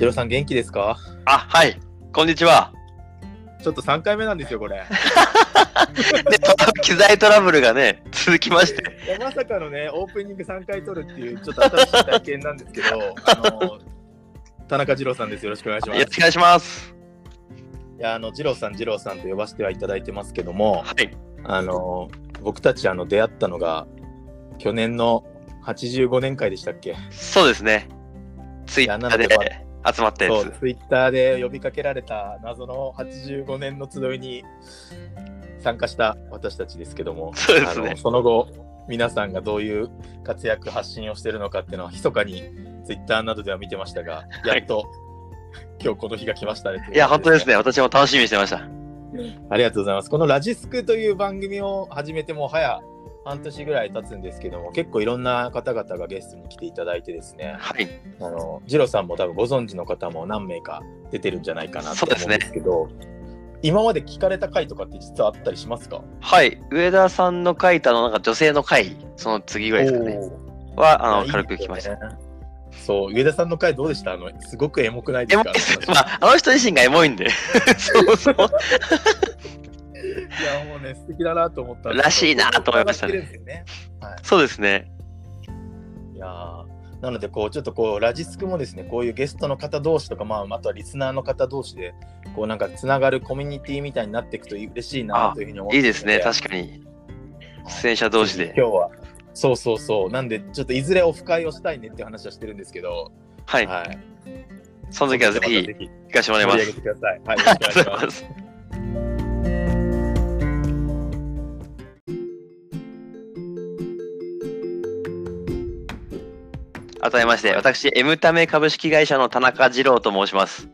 ジロさん元気ですか？あ、はい、こんにちは。ちょっと3回目なんですよこれ。で機材トラブルがね続きましてまさかのねオープニング3回撮るっていうちょっと新しい体験なんですけど田中二郎さんです。よろしくお願いします。よろしくお願いします。いや二郎さんと呼ばせてはいただいてますけども、はい、僕たち出会ったのが去年の85年会でしたっけ？そうですね。ツイッターで集まったやつ。ツイッターで呼びかけられた謎の85年の集いに参加した私たちですけども、 そうですね。その後皆さんがどういう活躍発信をしているのかっていうのは密かにツイッターなどでは見てましたが、やっと、はい、今日この日が来ましたね。いや本当ですね。私も楽しみにしてました。ありがとうございます。このラジスクという番組を始めても早半年ぐらい経つんですけども、結構いろんな方々がゲストに来ていただいてですね、はい、ジロさんも多分ご存知の方も何名か出てるんじゃないかなと思うんですけど、そうですね、今まで聞かれた回とかって実はあったりしますか？はい、上田さんの書いたのなんか女性の回、その次ぐらいですかねは軽く聞きました、ね。そう、上田さんの回どうでした？すごくエモくないですか？まあ、あの人自身がエモいんでそうそういやもうね、素敵だなと思ったらしいなと思いましたね。はい、そうですね。いやなのでこうちょっとこうラジスクもですね、こういうゲストの方同士とか、まああとはリスナーの方同士でこうなんかつながるコミュニティみたいになっていくと嬉しいなというふうに思って。いいですね、確かに出演者同士で今日はそうなんでちょっといずれオフ会をしたいねって話はしてるんですけど、はい、はい、その時はぜひ行かしてもらいます。盛り上げてください。はい、よろしくお願いします。改めまして、私、エムタメ株式会社の田中二郎と申します。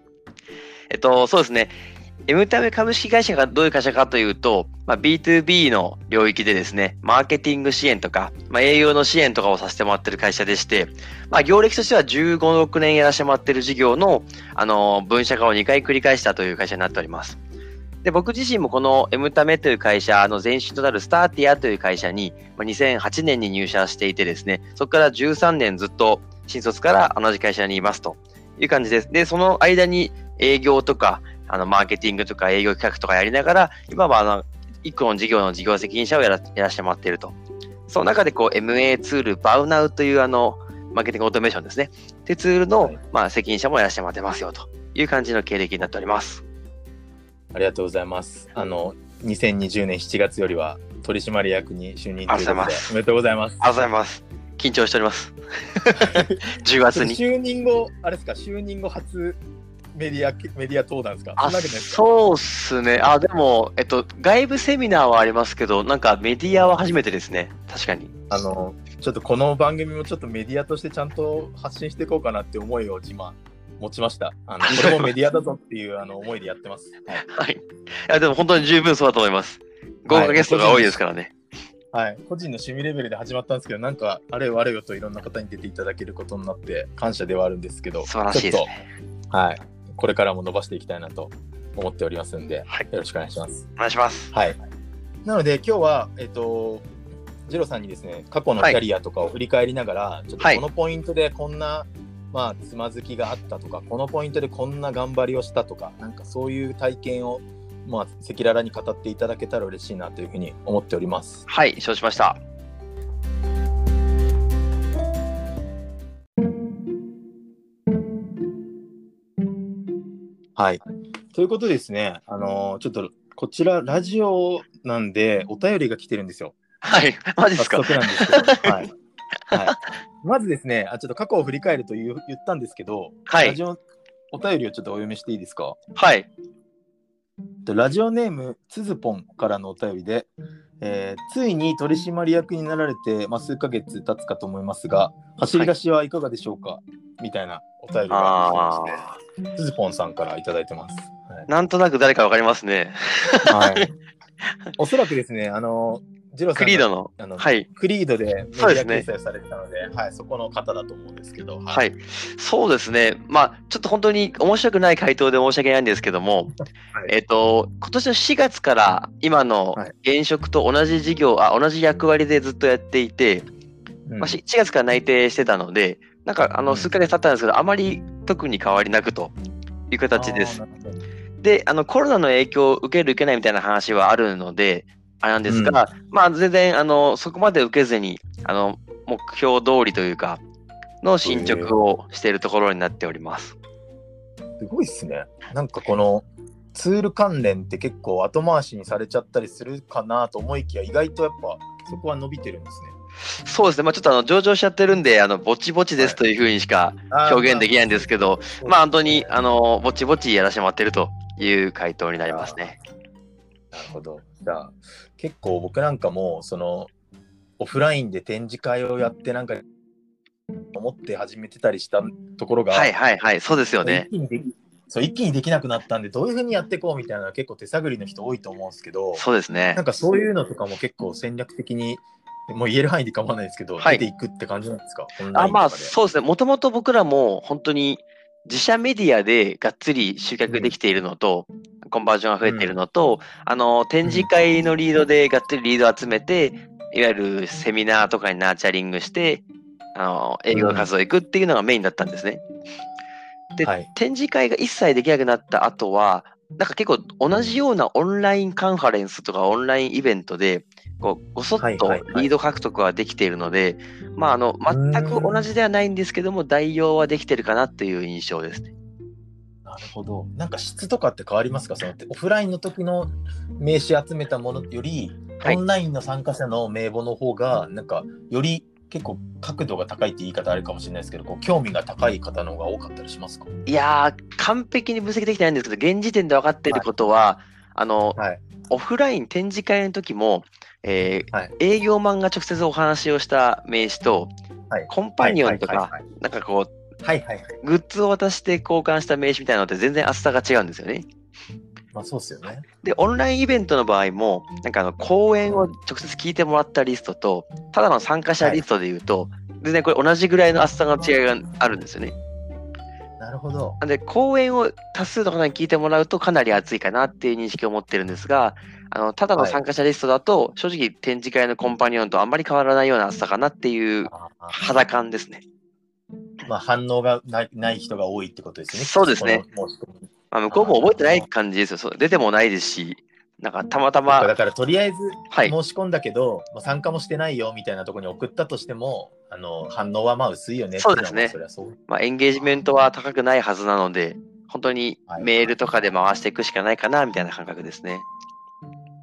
そうですね、エムタメ株式会社がどういう会社かというと、まあ、B2B の領域でですね、マーケティング支援とか、まあ、営業の支援とかをさせてもらってる会社でして、まあ、業歴としては15、6年やらせてもらってる事業の、分社化を2回繰り返したという会社になっております。で、僕自身もこのエムタメという会社の前身となるスターティアという会社に2008年に入社していてですね、そこから13年ずっと新卒から同じ会社にいますという感じです。で、その間に営業とかマーケティングとか営業企画とかやりながら、今は1個の事業の事業責任者をやらせてもらっていると。その中でこう MA ツールバウナウというマーケティングオートメーションですね。というツールの責任者もやらせてもらってますよという感じの経歴になっております。ありがとうございます。2020年7月よりは取締役に就任ということで、おめでとうございます。ありがとうございます。緊張しております。10月に。就任後初メディア登壇ですか？あ、そうっすね。あ、でも外部セミナーはありますけど、なんかメディアは初めてですね。確かに。ちょっとこの番組もちょっとメディアとしてちゃんと発信していこうかなって思いを今持ちました。これもメディアだぞっていう思いでやってます。はい。いやでも本当に十分そうだと思います。豪華ゲストが多いですからね。はい。個人の趣味レベルで始まったんですけど、なんかあれよあれよといろんな方に出ていただけることになって感謝ではあるんですけど、素晴らしいですね。はい。これからも伸ばしていきたいなと思っておりますんで、はい、よろしくお願いします。お願いします。はい。なので今日はジロさんにですね、過去のキャリアとかを振り返りながら、はい、ちょっとこのポイントでこんな、はいまあ、つまずきがあったとか、このポイントでこんな頑張りをしたとか、なんかそういう体験をまあ赤裸々に語っていただけたら嬉しいなというふうに思っております。はい、承知しました。はい、ということでですね、ちょっとこちらラジオなんでお便りが来てるんですよ。はい、マジですか？早速なんですけどはいはい、まずですね、ちょっと過去を振り返ると言ったんですけど、はい、ラジオお便りをちょっとお読みしていいですか？はい。ラジオネームつずぽんからのお便りで、ついに取締役になられて、まあ、数ヶ月経つかと思いますが、走り出しはいかがでしょうか、はい、みたいなお便りがありまして、つずぽんさんからいただいてます、はい、なんとなく誰かわかりますね、はい、おそらくですねクリードのはい、クリードでメディア掲載されてたの で、はい、そこの方だと思うんですけど、はい、はい、そうですね、まあ、ちょっと本当に面白くない回答で申し訳ないんですけども、はい、今年の4月から今の現職と同じ事業、はい、同じ役割でずっとやっていて、まあ、4月から内定してたので、なんか数ヶ月経ったんですけど、あまり特に変わりなくという形です。で、コロナの影響を受ける受けないみたいな話はあるのであれなんですが、まあ全然そこまで受けずに目標通りというかの進捗をしているところになっております。すごいっすね。なんかこのツール関連って結構後回しにされちゃったりするかなと思いきや、意外とやっぱそこは伸びてるんですね。そうですね、まあ、ちょっと上場しちゃってるんでぼちぼちですというふうにしか表現できないんですけど、まあ本当にぼちぼちやらせてもらってるという回答になりますね。なるほど。じゃあ結構僕なんかもオフラインで展示会をやってなんか思って始めてたりしたところが、はいはいはい、そうですよね。一気にできなくなったんで、どういうふうにやっていこうみたいなのは結構手探りの人多いと思うんですけど、そうですね。なんかそういうのとかも結構戦略的にもう言える範囲で構わないですけど、出ていくって感じなんですか？まあそうですね。もともと僕らも本当に自社メディアでがっつり集客できているのと、コンバージョンが増えているのと、展示会のリードでがっつりリードを集めて、いわゆるセミナーとかにナーチャリングして、営業活動行くっていうのがメインだったんですね。で、展示会が一切できなくなった後は、なんか結構同じようなオンラインカンファレンスとかオンラインイベントでごそっとリード獲得はできているので、まあ全く同じではないんですけども、代用はできてるかなという印象ですね。なるほど。なんか質とかって変わりますか？オフラインの時の名刺集めたものより、オンラインの参加者の名簿の方がなんかより結構角度が高いって言い方あるかもしれないですけど、興味が高い方の方が多かったりしますか？いやー、完璧に分析できてないんですけど、現時点で分かっていることは、オフライン展示会の時も、営業マンが直接お話をした名刺と、コンパニオンとか、なんかこう、グッズを渡して交換した名刺みたいなのって全然厚さが違うんですよね。まあそうですよね。で、オンラインイベントの場合も、なんか講演を直接聞いてもらったリストと、ただの参加者リストでいうと、全然これ同じぐらいの厚さの違いがあるんですよね。なるほど。で、講演を多数の方に聞いてもらうとかなり厚いかなっていう認識を持ってるんですが、ただの参加者リストだと、正直展示会のコンパニオンとあんまり変わらないような厚さかなっていう肌感ですね。まあ反応がない人が多いってことですね。そうですね。向こうも覚えてない感じですよ。出てもないですし、なんかたまたま。だからとりあえず申し込んだけど、参加もしてないよみたいなところに送ったとしても、反応はまあ薄いよね。そうですね。エンゲージメントは高くないはずなので、本当にメールとかで回していくしかないかなみたいな感覚ですね。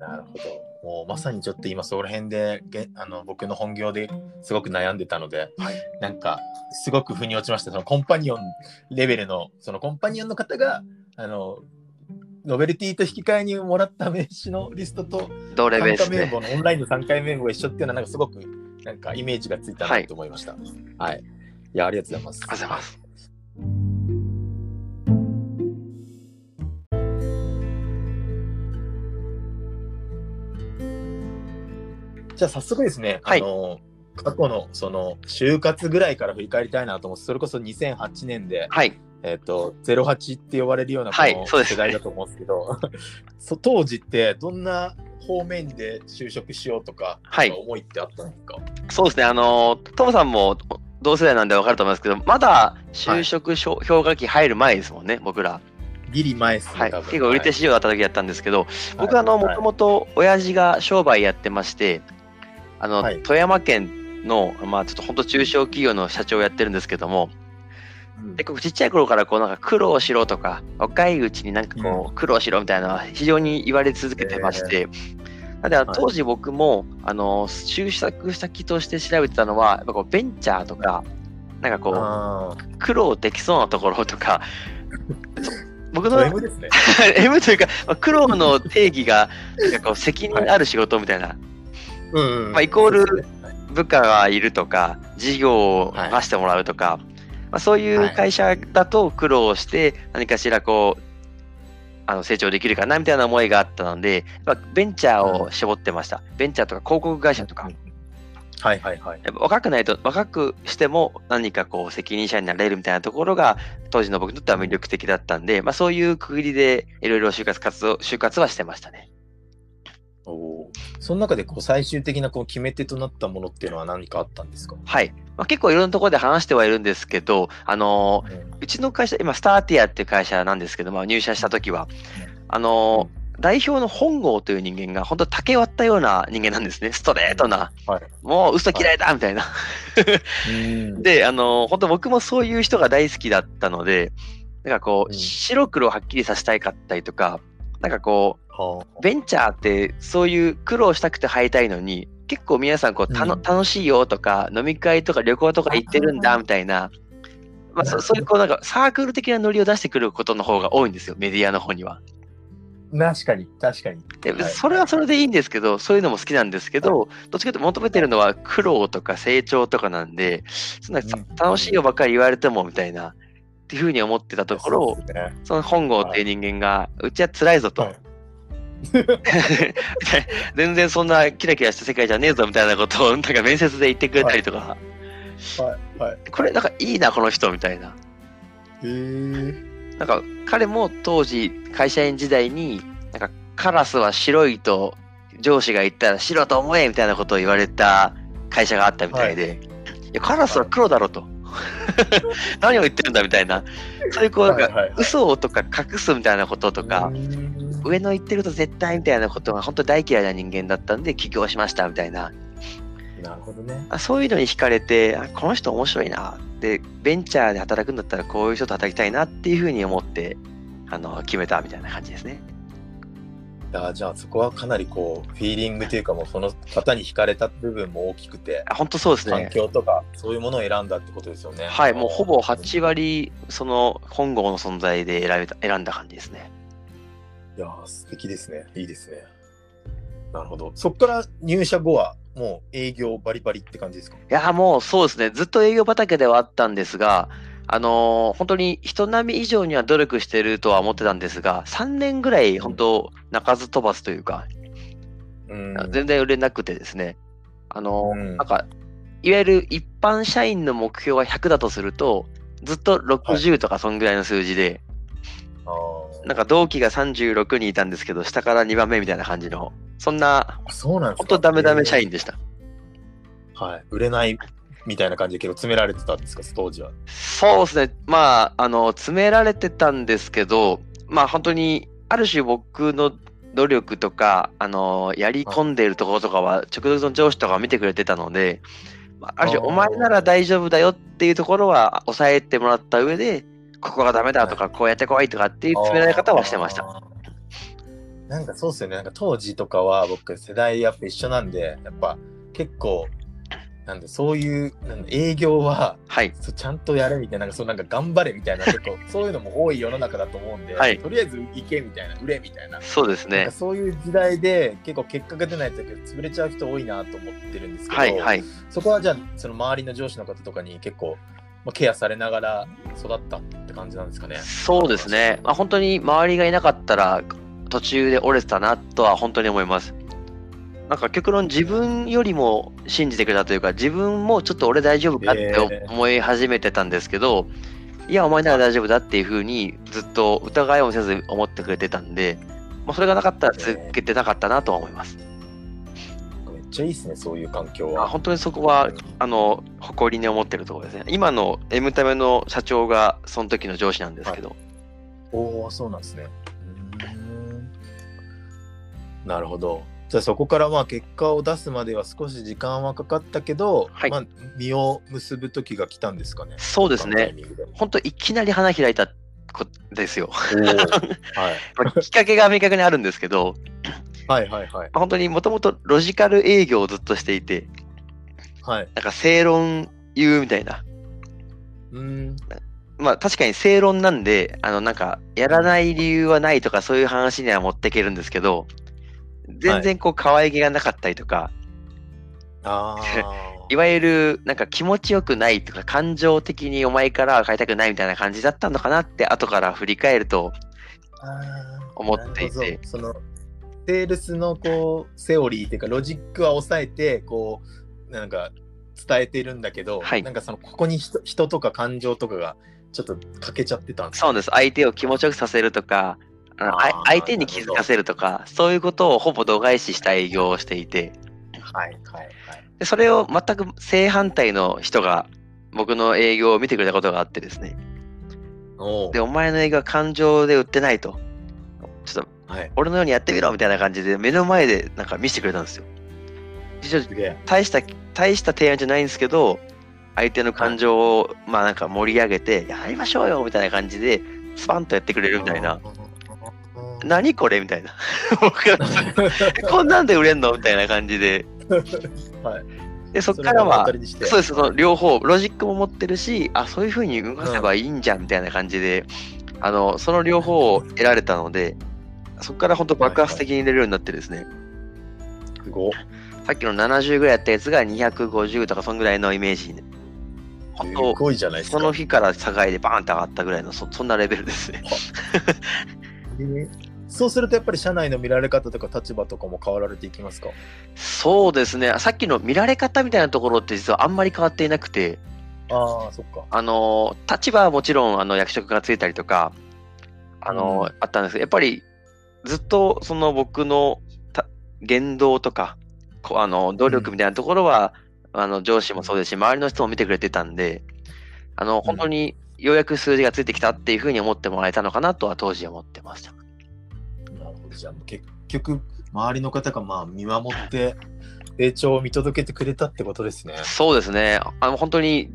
なるほど。もうまさにちょっと今そこら辺で僕の本業ですごく悩んでたので、なんかすごく腑に落ちました。そのコンパニオンレベルの、そのコンパニオンの方がノベルティと引き換えにもらった名刺のリストと参加名簿のオンラインの参加名簿が一緒っていうのは、なんかすごくなんかイメージがついたなと思いました。はい。いや、ありがとうございます。ありがとうございます。じゃあ早速ですね、過去のその就活ぐらいから振り返りたいなと思って、それこそ2008年で、08って呼ばれるようなこの世代だと思うんですけど、当時ってどんな方面で就職しようとか、思いってあったんですか？そうですね、トムさんも同世代なんで分かると思いますけど、まだ就職氷河期入る前ですもんね、僕ら。ギリ前ですね。結構売り手市場だった時だったんですけど、僕はもともと親父が商売やってまして、富山県の、ちょっと本当中小企業の社長をやってるんですけども、結構ちっちゃい頃からなんか苦労しろとか、若いうちになんか苦労しろみたいなのは非常に言われ続けてまして、なので当時僕も就職先として調べてたのは、やっぱベンチャーとか、なんか苦労できそうなところとか、僕の M ですね。M というか、苦労の定義がなんか責任ある仕事みたいな。イコール部下がいるとか、事業を出してもらうとか、そういう会社だと苦労して何かしら成長できるかなみたいな思いがあったので、ベンチャーを絞ってました。ベンチャーとか広告会社とか。若くしても何か責任者になれるみたいなところが当時の僕にとっては魅力的だったんで、そういう区切りでいろいろ就活はしてましたね。お、その中でこう最終的なこう決め手となったものっていうのは何かあったんですか？はい、まあ、結構いろんなところで話してはいるんですけど、うちの会社今スターティアっていう会社なんですけど、まあ、入社した時は代表の本郷という人間が本当竹割ったような人間なんですね。ストレートな、はい、もう嘘嫌いだみたいなで、本当僕もそういう人が大好きだったので、なんかこう白黒はっきりさせたいかったりとか、なんかこうベンチャーってそういう苦労したくて入りたいのに、結構皆さんこう楽しいよとか飲み会とか旅行とか行ってるんだみたいな、まあ、そういうこうなんかサークル的なノリを出してくることの方が多いんですよ、メディアの方には。確かに確かに。で、それはそれでいいんですけど、そういうのも好きなんですけど、どっちかというと求めてるのは苦労とか成長とかなんで、そんな楽しいよばっかり言われてもみたいなっていうふうに思ってたところを、その本郷っていう人間が、うちは辛いぞと、はい、全然そんなキラキラした世界じゃねえぞみたいなことをなんか面接で言ってくれたりとか、はいはいはい、これなんかいいなこの人みたいな。へー、なんか彼も当時会社員時代になんかカラスは白いと上司が言ったら白と思えみたいなことを言われた会社があったみたいで、はい、いやカラスは黒だろと何を言ってるんだみたいな、そういうこうなんか嘘とか隠すみたいなこととか、はいはいはい、上の言ってると絶対みたいなことが本当大嫌いな人間だったんで起業しましたみたいな。なるほどね。そういうのに惹かれて、あ、この人面白いなって、ベンチャーで働くんだったらこういう人と働きたいなっていうふうに思って決めたみたいな感じですね。じゃあそこはかなりこうフィーリングというか、もうその方に惹かれた部分も大きくて、本当そうですね。環境とかそういうものを選んだってことですよね。はい、もうほぼ8割その本郷の存在で選んだ感じですね。いやー、素敵ですね。いいですね。なるほど。そこから入社後はもう営業バリバリって感じですか？いや、もうそうですね。ずっと営業畑ではあったんですが、本当に人並み以上には努力してるとは思ってたんですが、3年ぐらい本当泣かず飛ばずというか、全然売れなくてですね、なんかいわゆる一般社員の目標が100だとすると、ずっと60とかそんぐらいの数字で、はい、なんか同期が36人いたんですけど、下から2番目みたいな感じの、そんな本当ダメダメ社員でした。はい、売れないみたいな感じだけど、詰められてたんですか、当時は？そうですね。まあ詰められてたんですけど、まあ本当にある種僕の努力とかやり込んでいるところとかは直属の上司とか見てくれてたので、ある種お前なら大丈夫だよっていうところは抑えてもらった上で、ここがダメだとか、こうやってこいとかっていう詰められ方はしてました。なんかそうですよね。なんか当時とかは僕世代やっぱ一緒なんで、やっぱ結構なんでそういう営業は、はい、ちゃんとやれみたいな、そうなんか頑張れみたいな結構そういうのも多い世の中だと思うんで、はい、とりあえず行けみたいな、売れみたいな。そうですね。なんかそういう時代で結構結果が出ないと潰れちゃう人多いなと思ってるんですけど、はいはい、そこはじゃあその周りの上司の方とかに結構ケアされながら育ったって感じなんですかね。そうですね。まあ、本当に周りがいなかったら途中で折れてたなとは本当に思います。なんか極論自分よりも信じてくれたというか、自分もちょっと俺大丈夫かって思い始めてたんですけど、いやお前なら大丈夫だっていう風にずっと疑いもせず思ってくれてたんで、まあ、それがなかったら続けてなかったなとは思います。めっちゃいいですね、そういう環境は。本当にそこは誇りに思ってるところですね。今の M タメの社長がその時の上司なんですけど、はい、おお、そうなんですね。なるほど。じゃあそこからまあ結果を出すまでは少し時間はかかったけど、はい、まあ、実を結ぶ時が来たんですかね。そうですね。本当いきなり花開いたことですよ。はい、きっかけが明確にあるんですけど、はいはいはい、本当にもともとロジカル営業をずっとしていて、はい、なんか正論言うみたいな。まあ、確かに正論なんで、なんかやらない理由はないとかそういう話には持っていけるんですけど、全然こう可愛げがなかったりとか、はい、いわゆるなんか気持ちよくないとか、感情的にお前から変えたくないみたいな感じだったのかなって後から振り返ると思っていて、そのセールスのこうセオリーというかロジックは抑えてこうなんか伝えてるんだけど、はい、なんかそのここに人とか感情とかがちょっと欠けちゃってたんです。そうです。相手を気持ちよくさせるとか、相手に気づかせるとか、そういうことをほぼ度外視した営業をしていて、はいはいはい、でそれを全く正反対の人が僕の営業を見てくれたことがあってですね、でお前の営業は感情で売ってないと、ちょっと、はい、俺のようにやってみろみたいな感じで目の前でなんか見せてくれたんですよ。大した提案じゃないんですけど、相手の感情を、はい、まあなんか盛り上げてやりましょうよみたいな感じでスパンとやってくれるみたいな、何これみたいな僕がこんなんで売れんのみたいな感じで、はい、でそっからはそうです、その両方ロジックも持ってるし、あそういう風に動かせばいいんじゃんみたいな感じで、うん、その両方を得られたので、そっから本当爆発的に入れるようになってですね、はいはい、すごっ、さっきの70ぐらいやったやつが250とかそんぐらいのイメージ、すごいじゃないですか。その日から境でバーンって上がったぐらいの そんなレベルですねそうするとやっぱり社内の見られ方とか立場とかも変わられていきますか？そうですね、さっきの見られ方みたいなところって実はあんまり変わっていなくて、ああそっか、立場はもちろん役職がついたりとかあったんですけど、やっぱりずっとその僕の言動とか努力みたいなところは、うん、上司もそうですし周りの人も見てくれてたんで、本当にようやく数字がついてきたっていうふうに思ってもらえたのかなとは当時は思ってました。なるほど、じゃあ結局周りの方がまあ見守って成長を見届けてくれたってことですね。そうですね、本当に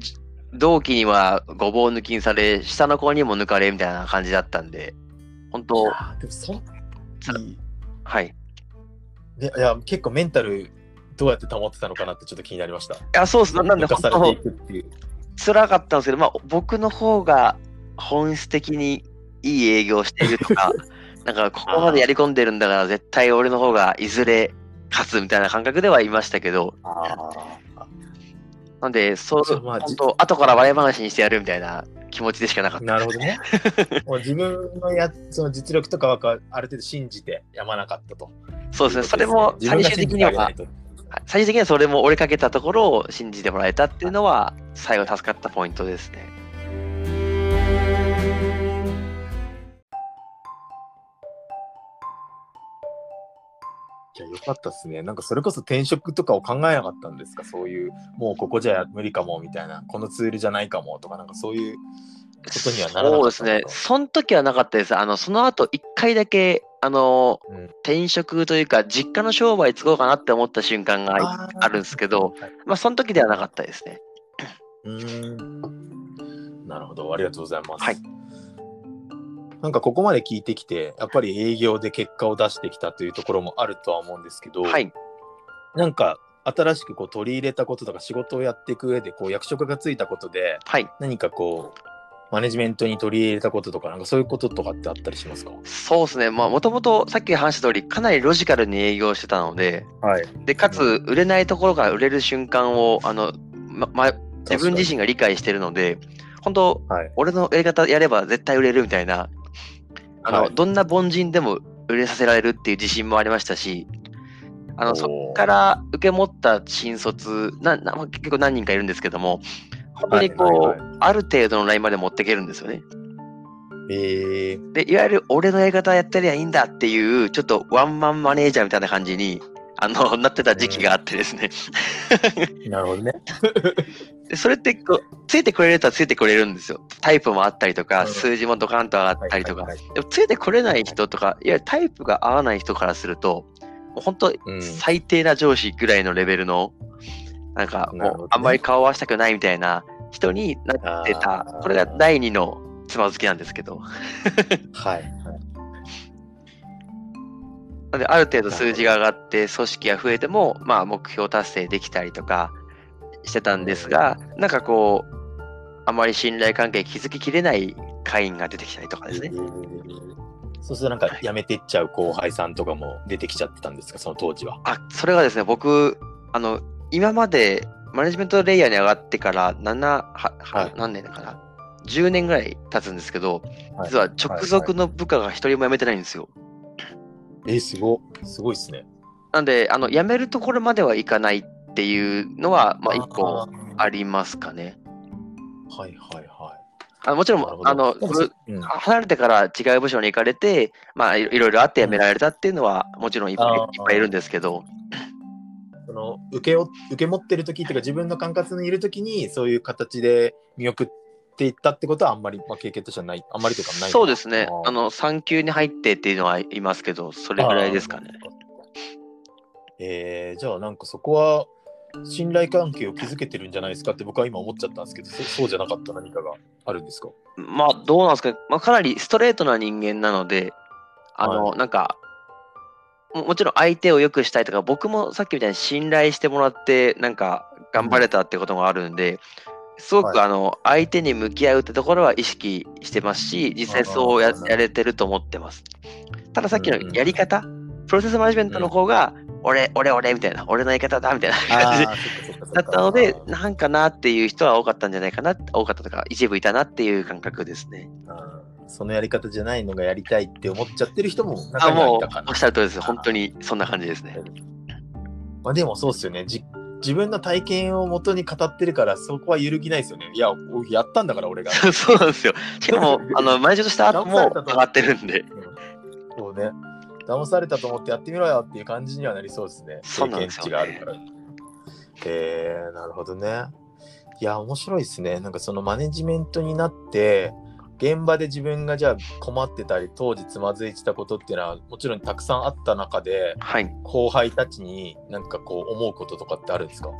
同期にはごぼう抜きにされ下の子にも抜かれみたいな感じだったんで、本当でもそんなにはいで、いや結構メンタルどうやって保ってたのかなってちょっと気になりました。いやそうですね、なんで本当辛かったんですけど、まあ僕の方が本質的にいい営業しているとかなんかここまでやり込んでるんだから絶対俺の方がいずれ勝つみたいな感覚ではいましたけど、なんでそうすると後から笑い話にしてやるみたいな気持ちでしかなかった。なるほどねもう自分のその実力とかはある程度信じてやまなかったと。そうですね、それも最終的にはそれも折れかけたところを信じてもらえたっていうのは最後助かったポイントですね。いやよかったですね。なんかそれこそ転職とかを考えなかったんですか？そういうもうここじゃ無理かもみたいな、このツールじゃないかもとか、なんかそういうことにはならなかった。そうですね、その時はなかったです。その後1回だけうん、転職というか実家の商売つこうかなって思った瞬間があるんですけど、はい、まあその時ではなかったですね。なるほど、ありがとうございます、はい、なんかここまで聞いてきてやっぱり営業で結果を出してきたというところもあるとは思うんですけど、はい、なんか新しくこう取り入れたこととか仕事をやっていく上でこう役職がついたことで、はい、何かこうマネジメントに取り入れたこととか、なんかそういうこととかってあったりしますか？そうですね、もともとさっき話した通りかなりロジカルに営業してたので、はい、でかつ売れないところから売れる瞬間を自分自身が理解してるので、本当、はい、俺のやり方やれば絶対売れるみたいな、はい、どんな凡人でも売れさせられるっていう自信もありましたし、そこから受け持った新卒結構何人かいるんですけども、本当にはいはいはい、ある程度のラインまで持っていけるんですよね。でいわゆる俺のやり方やってりゃいいんだっていうちょっとワンマンマネージャーみたいな感じになってた時期があってですねなるほどねそれってついてくれるとはついてくれるんですよ。タイプもあったりとか、数字もドカンと上がったりとか、はいはいはい、でもついてこれない人とか、いわゆるタイプが合わない人からするともう本当最低な上司ぐらいのレベルの、なんかもうあんまり顔合わせたくないみたいな人になってた、ね、これが第2のつまずきなんですけどはい、はい、なのである程度数字が上がって組織が増えても、まあ、目標達成できたりとかしてたんですが、なんかこうあまり信頼関係築ききれない会員が出てきたりとかですね、そうするとなんか辞めていっちゃう後輩さんとかも出てきちゃってたんですか、その当時は？それがですね、僕今までマネジメントレイヤーに上がってから何年だかな、10年ぐらい経つんですけど、はい、実は直属の部下が一人も辞めてないんですよ。すごいですね。なんで辞めるところまではいかないっていうのはまあ一個ありますかね。はいはいはい。もちろん離れてから違う部署に行かれて、まあ、いろいろあって辞められたっていうのは、もちろんいっぱいいるんですけど、その受け持ってる時というか、自分の管轄にいる時にそういう形で見送っていったってことはあんまり、まあ、経験としてはない、あんまりというかない。そうですね、3級に入ってっていうのはいますけど、それぐらいですかね。じゃあなんかそこは信頼関係を築けてるんじゃないですかって僕は今思っちゃったんですけど、そうじゃなかった何かがあるんですか？まあどうなんですかね、まあ、かなりストレートな人間なので、はい、なんかもちろん相手を良くしたいとか、僕もさっきみたいに信頼してもらってなんか頑張れたってこともあるんで、うん、すごく相手に向き合うってところは意識してますし、実際そうやれてると思ってます。たださっきのやり方、プロセスマネジメントの方が、俺みたいな、俺の言い方だみたいな感じだったので、なんかなっていう人は多かったんじゃないかな、多かったとか一部いたなっていう感覚ですね。そのやり方じゃないのがやりたいって思っちゃってる人も中にはいたかな。もうおっしゃるとおりです。本当にそんな感じですね。まあ、でもそうですよね。自分の体験を元に語ってるから、そこは揺るぎないですよね。いや、やったんだから俺が。そうなんですよ。しかもマネージャーとした後も上がってるんで、そうね、騙されたと思ってやってみろよっていう感じにはなりそうですね。そうなんですよね。経験値があるから。なるほどね。いや、面白いですね。なんかそのマネジメントになって、現場で自分がじゃあ困ってたり、当時つまずいてたことっていうのは、もちろんたくさんあった中で、はい、後輩たちになんかこう思うこととかってあるんですか？も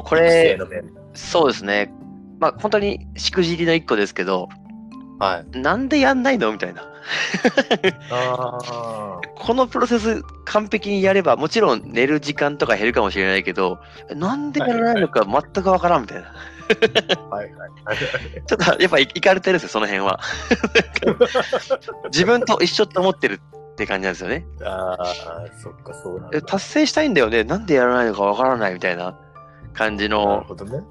うこれ、そうですね。まあ本当にしくじりの一個ですけど、はい、なんでやんないのみたいな。このプロセス完璧にやれば、もちろん寝る時間とか減るかもしれないけど、なんでやらないのか全くわからんみたいな。はいはい、ちょっとやっぱりイカれてるんですよ、その辺は。自分と一緒って思ってるって感じなんですよね。そっか、そうなんだ。達成したいんだよね、なんでやらないのかわからないみたいな感じの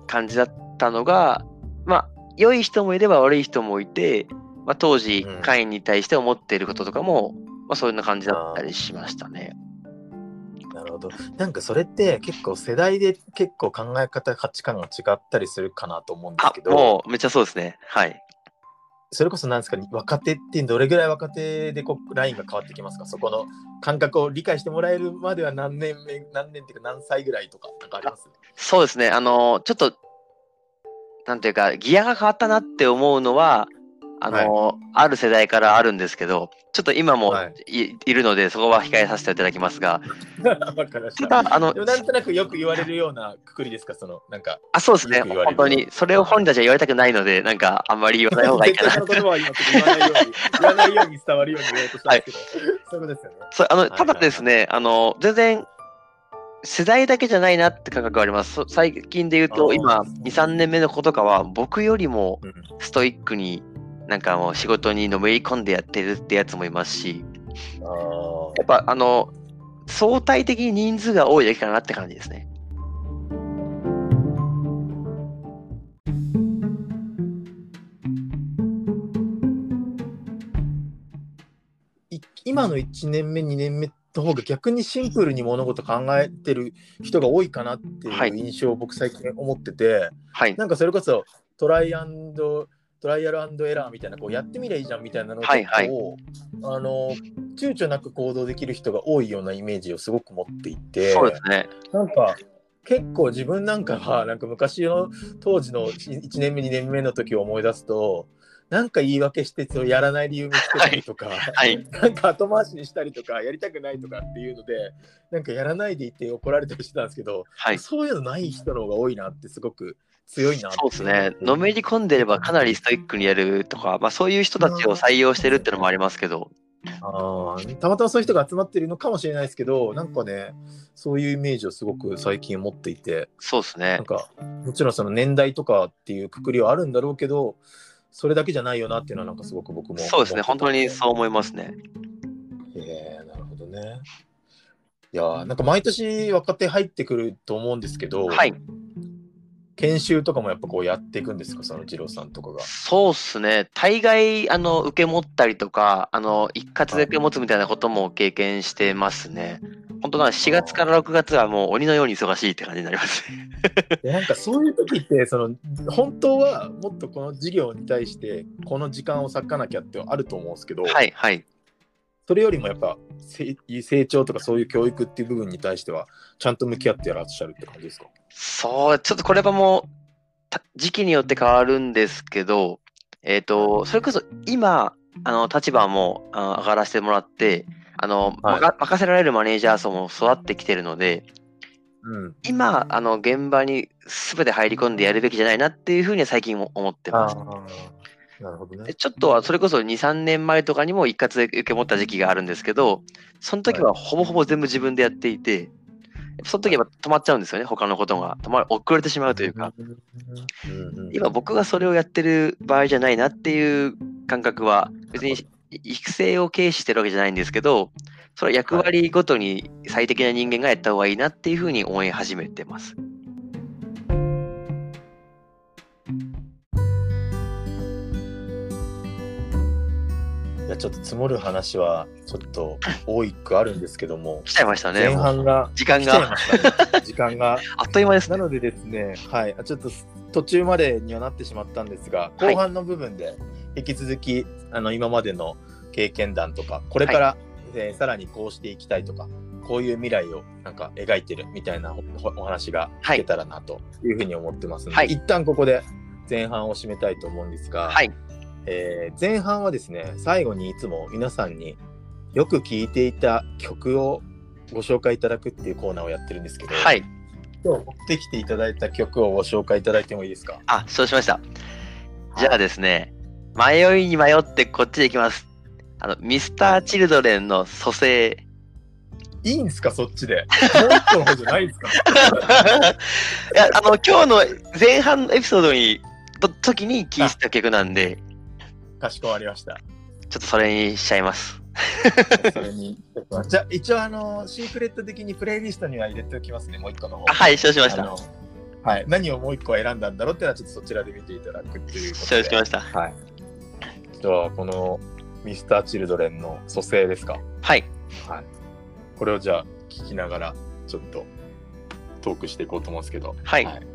感じだったのが、まあ良い人もいれば悪い人もいて、まあ、当時、会員に対して思っていることとかも、まあ、そういうな感じだったりしましたね。なるほど。なんかそれって結構世代で結構考え方、価値観が違ったりするかなと思うんですけど。もうめっちゃそうですね。はい。それこそなんですか、若手ってどれぐらい若手でこうラインが変わってきますか？そこの感覚を理解してもらえるまでは何年っていうか何歳ぐらいとか、なんかあります？そうですね。ちょっと、なんていうか、ギアが変わったなって思うのは、はい、ある世代からあるんですけど、ちょっと今もいるので、そこは控えさせていただきますが、ただなんとなくよく言われるようなくくりですか？そのなんかそうですね。本当にそれを本人たちは言われたくないので、なんかあんまり言わない方がいいかな。言わないように伝わるように言おうとしたんですけど、そういうことですよね。そう、ただですね、全然世代だけじゃないなって感覚があります。最近で言うと、今2,3 年目の子とかは僕よりもストイックに。なんかもう仕事にのめり込んでやってるってやつもいますし、やっぱ相対的に人数が多いだけかなって感じですね。今の1年目2年目の方が逆にシンプルに物事考えてる人が多いかなっていう印象を僕最近思ってて、はい、なんかそれこそトライアル&エラーみたいな、こうやってみりゃいいじゃんみたいなのを、はいはい、躊躇なく行動できる人が多いようなイメージをすごく持っていて、そうですね。なんか結構自分なんかはなんか昔の当時の1年目2年目の時を思い出すと、なんか言い訳してやらない理由見つけたりとか、はいはい、なんか後回しにしたりとかやりたくないとかっていうので、なんかやらないでいて怒られたりしてたんですけど、はい、そういうのない人の方が多いなってすごく強いな。そうですね。のめり込んでればかなりストイックにやるとか、まあ、そういう人たちを採用してるってのもありますけど、たまたまそういう人が集まってるのかもしれないですけど、なんかね、そういうイメージをすごく最近持っていて、そうですね。なんかもちろんその年代とかっていうくくりはあるんだろうけど、それだけじゃないよなっていうのはなんかすごく僕も、そうですね、本当にそう思いますね。なるほどね。いや、なんか毎年若手入ってくると思うんですけど、はい、研修とかもやっぱこうやっていくんですか、その二郎さんとかが。そうですね。大概受け持ったりとか、一括で受け持つみたいなことも経験してますね。本当だ、4月から6月はもう鬼のように忙しいって感じになりますね。なんかそういう時ってその本当はもっとこの事業に対してこの時間を割かなきゃってあると思うんですけど、はいはい、それよりもやっぱ成長とかそういう教育っていう部分に対してはちゃんと向き合ってやらっしゃるって感じですか？そう、ちょっとこれはもう時期によって変わるんですけど、それこそ今立場も上がらせてもらってはい、任せられるマネージャー層も育ってきてるので、うん、今現場に全て入り込んでやるべきじゃないなっていうふうには最近も思ってます。なるほどね。ちょっとそれこそ 2,3 年前とかにも一括受け持った時期があるんですけど、その時はほぼほぼ全部自分でやっていて、はい、その時は止まっちゃうんですよね。他のことが遅れてしまうというか、うんうん、今僕がそれをやってる場合じゃないなっていう感覚は、別に育成を軽視してるわけじゃないんですけど、それは役割ごとに最適な人間がやった方がいいなっていうふうに思い始めてます。いや、ちょっと積もる話はちょっと多いくあるんですけども、来ちゃいましたね。前半が時間があっという間です、ね。なのでですね、はい、ちょっと途中までにはなってしまったんですが、後半の部分で、はい、引き続き今までの経験談とかこれから、はい、さらにこうしていきたいとか、こういう未来をなんか描いてるみたいなお話が聞けたらなというふうに思ってますので、はい、一旦ここで前半を締めたいと思うんですが、はい、前半はですね、最後にいつも皆さんによく聴いていた曲をご紹介いただくっていうコーナーをやってるんですけど、はい、今日持ってきていただいた曲をご紹介いただいてもいいですか？あ、そうしました。じゃあですね、迷いに迷ってこっちで行きます。Mr.Children の蘇生。いいんですか、そっちで。本当の方じゃないですか。いや、今日の前半のエピソードに時に聴いてた曲なんで。かしこまりました。ちょっとそれにしちゃいます。それに。じゃあ一応シークレット的にプレイリストには入れておきますね、もう一個の方。はい、承知しました。はい、何をもう一個選んだんだろうってのはちょっとそちらで見ていただくっていうことで。承知しました。はい。ではこのMr.Children の蘇生ですか？はい、はい、これをじゃあ聞きながらちょっとトークしていこうと思うんですけど、はい、はい。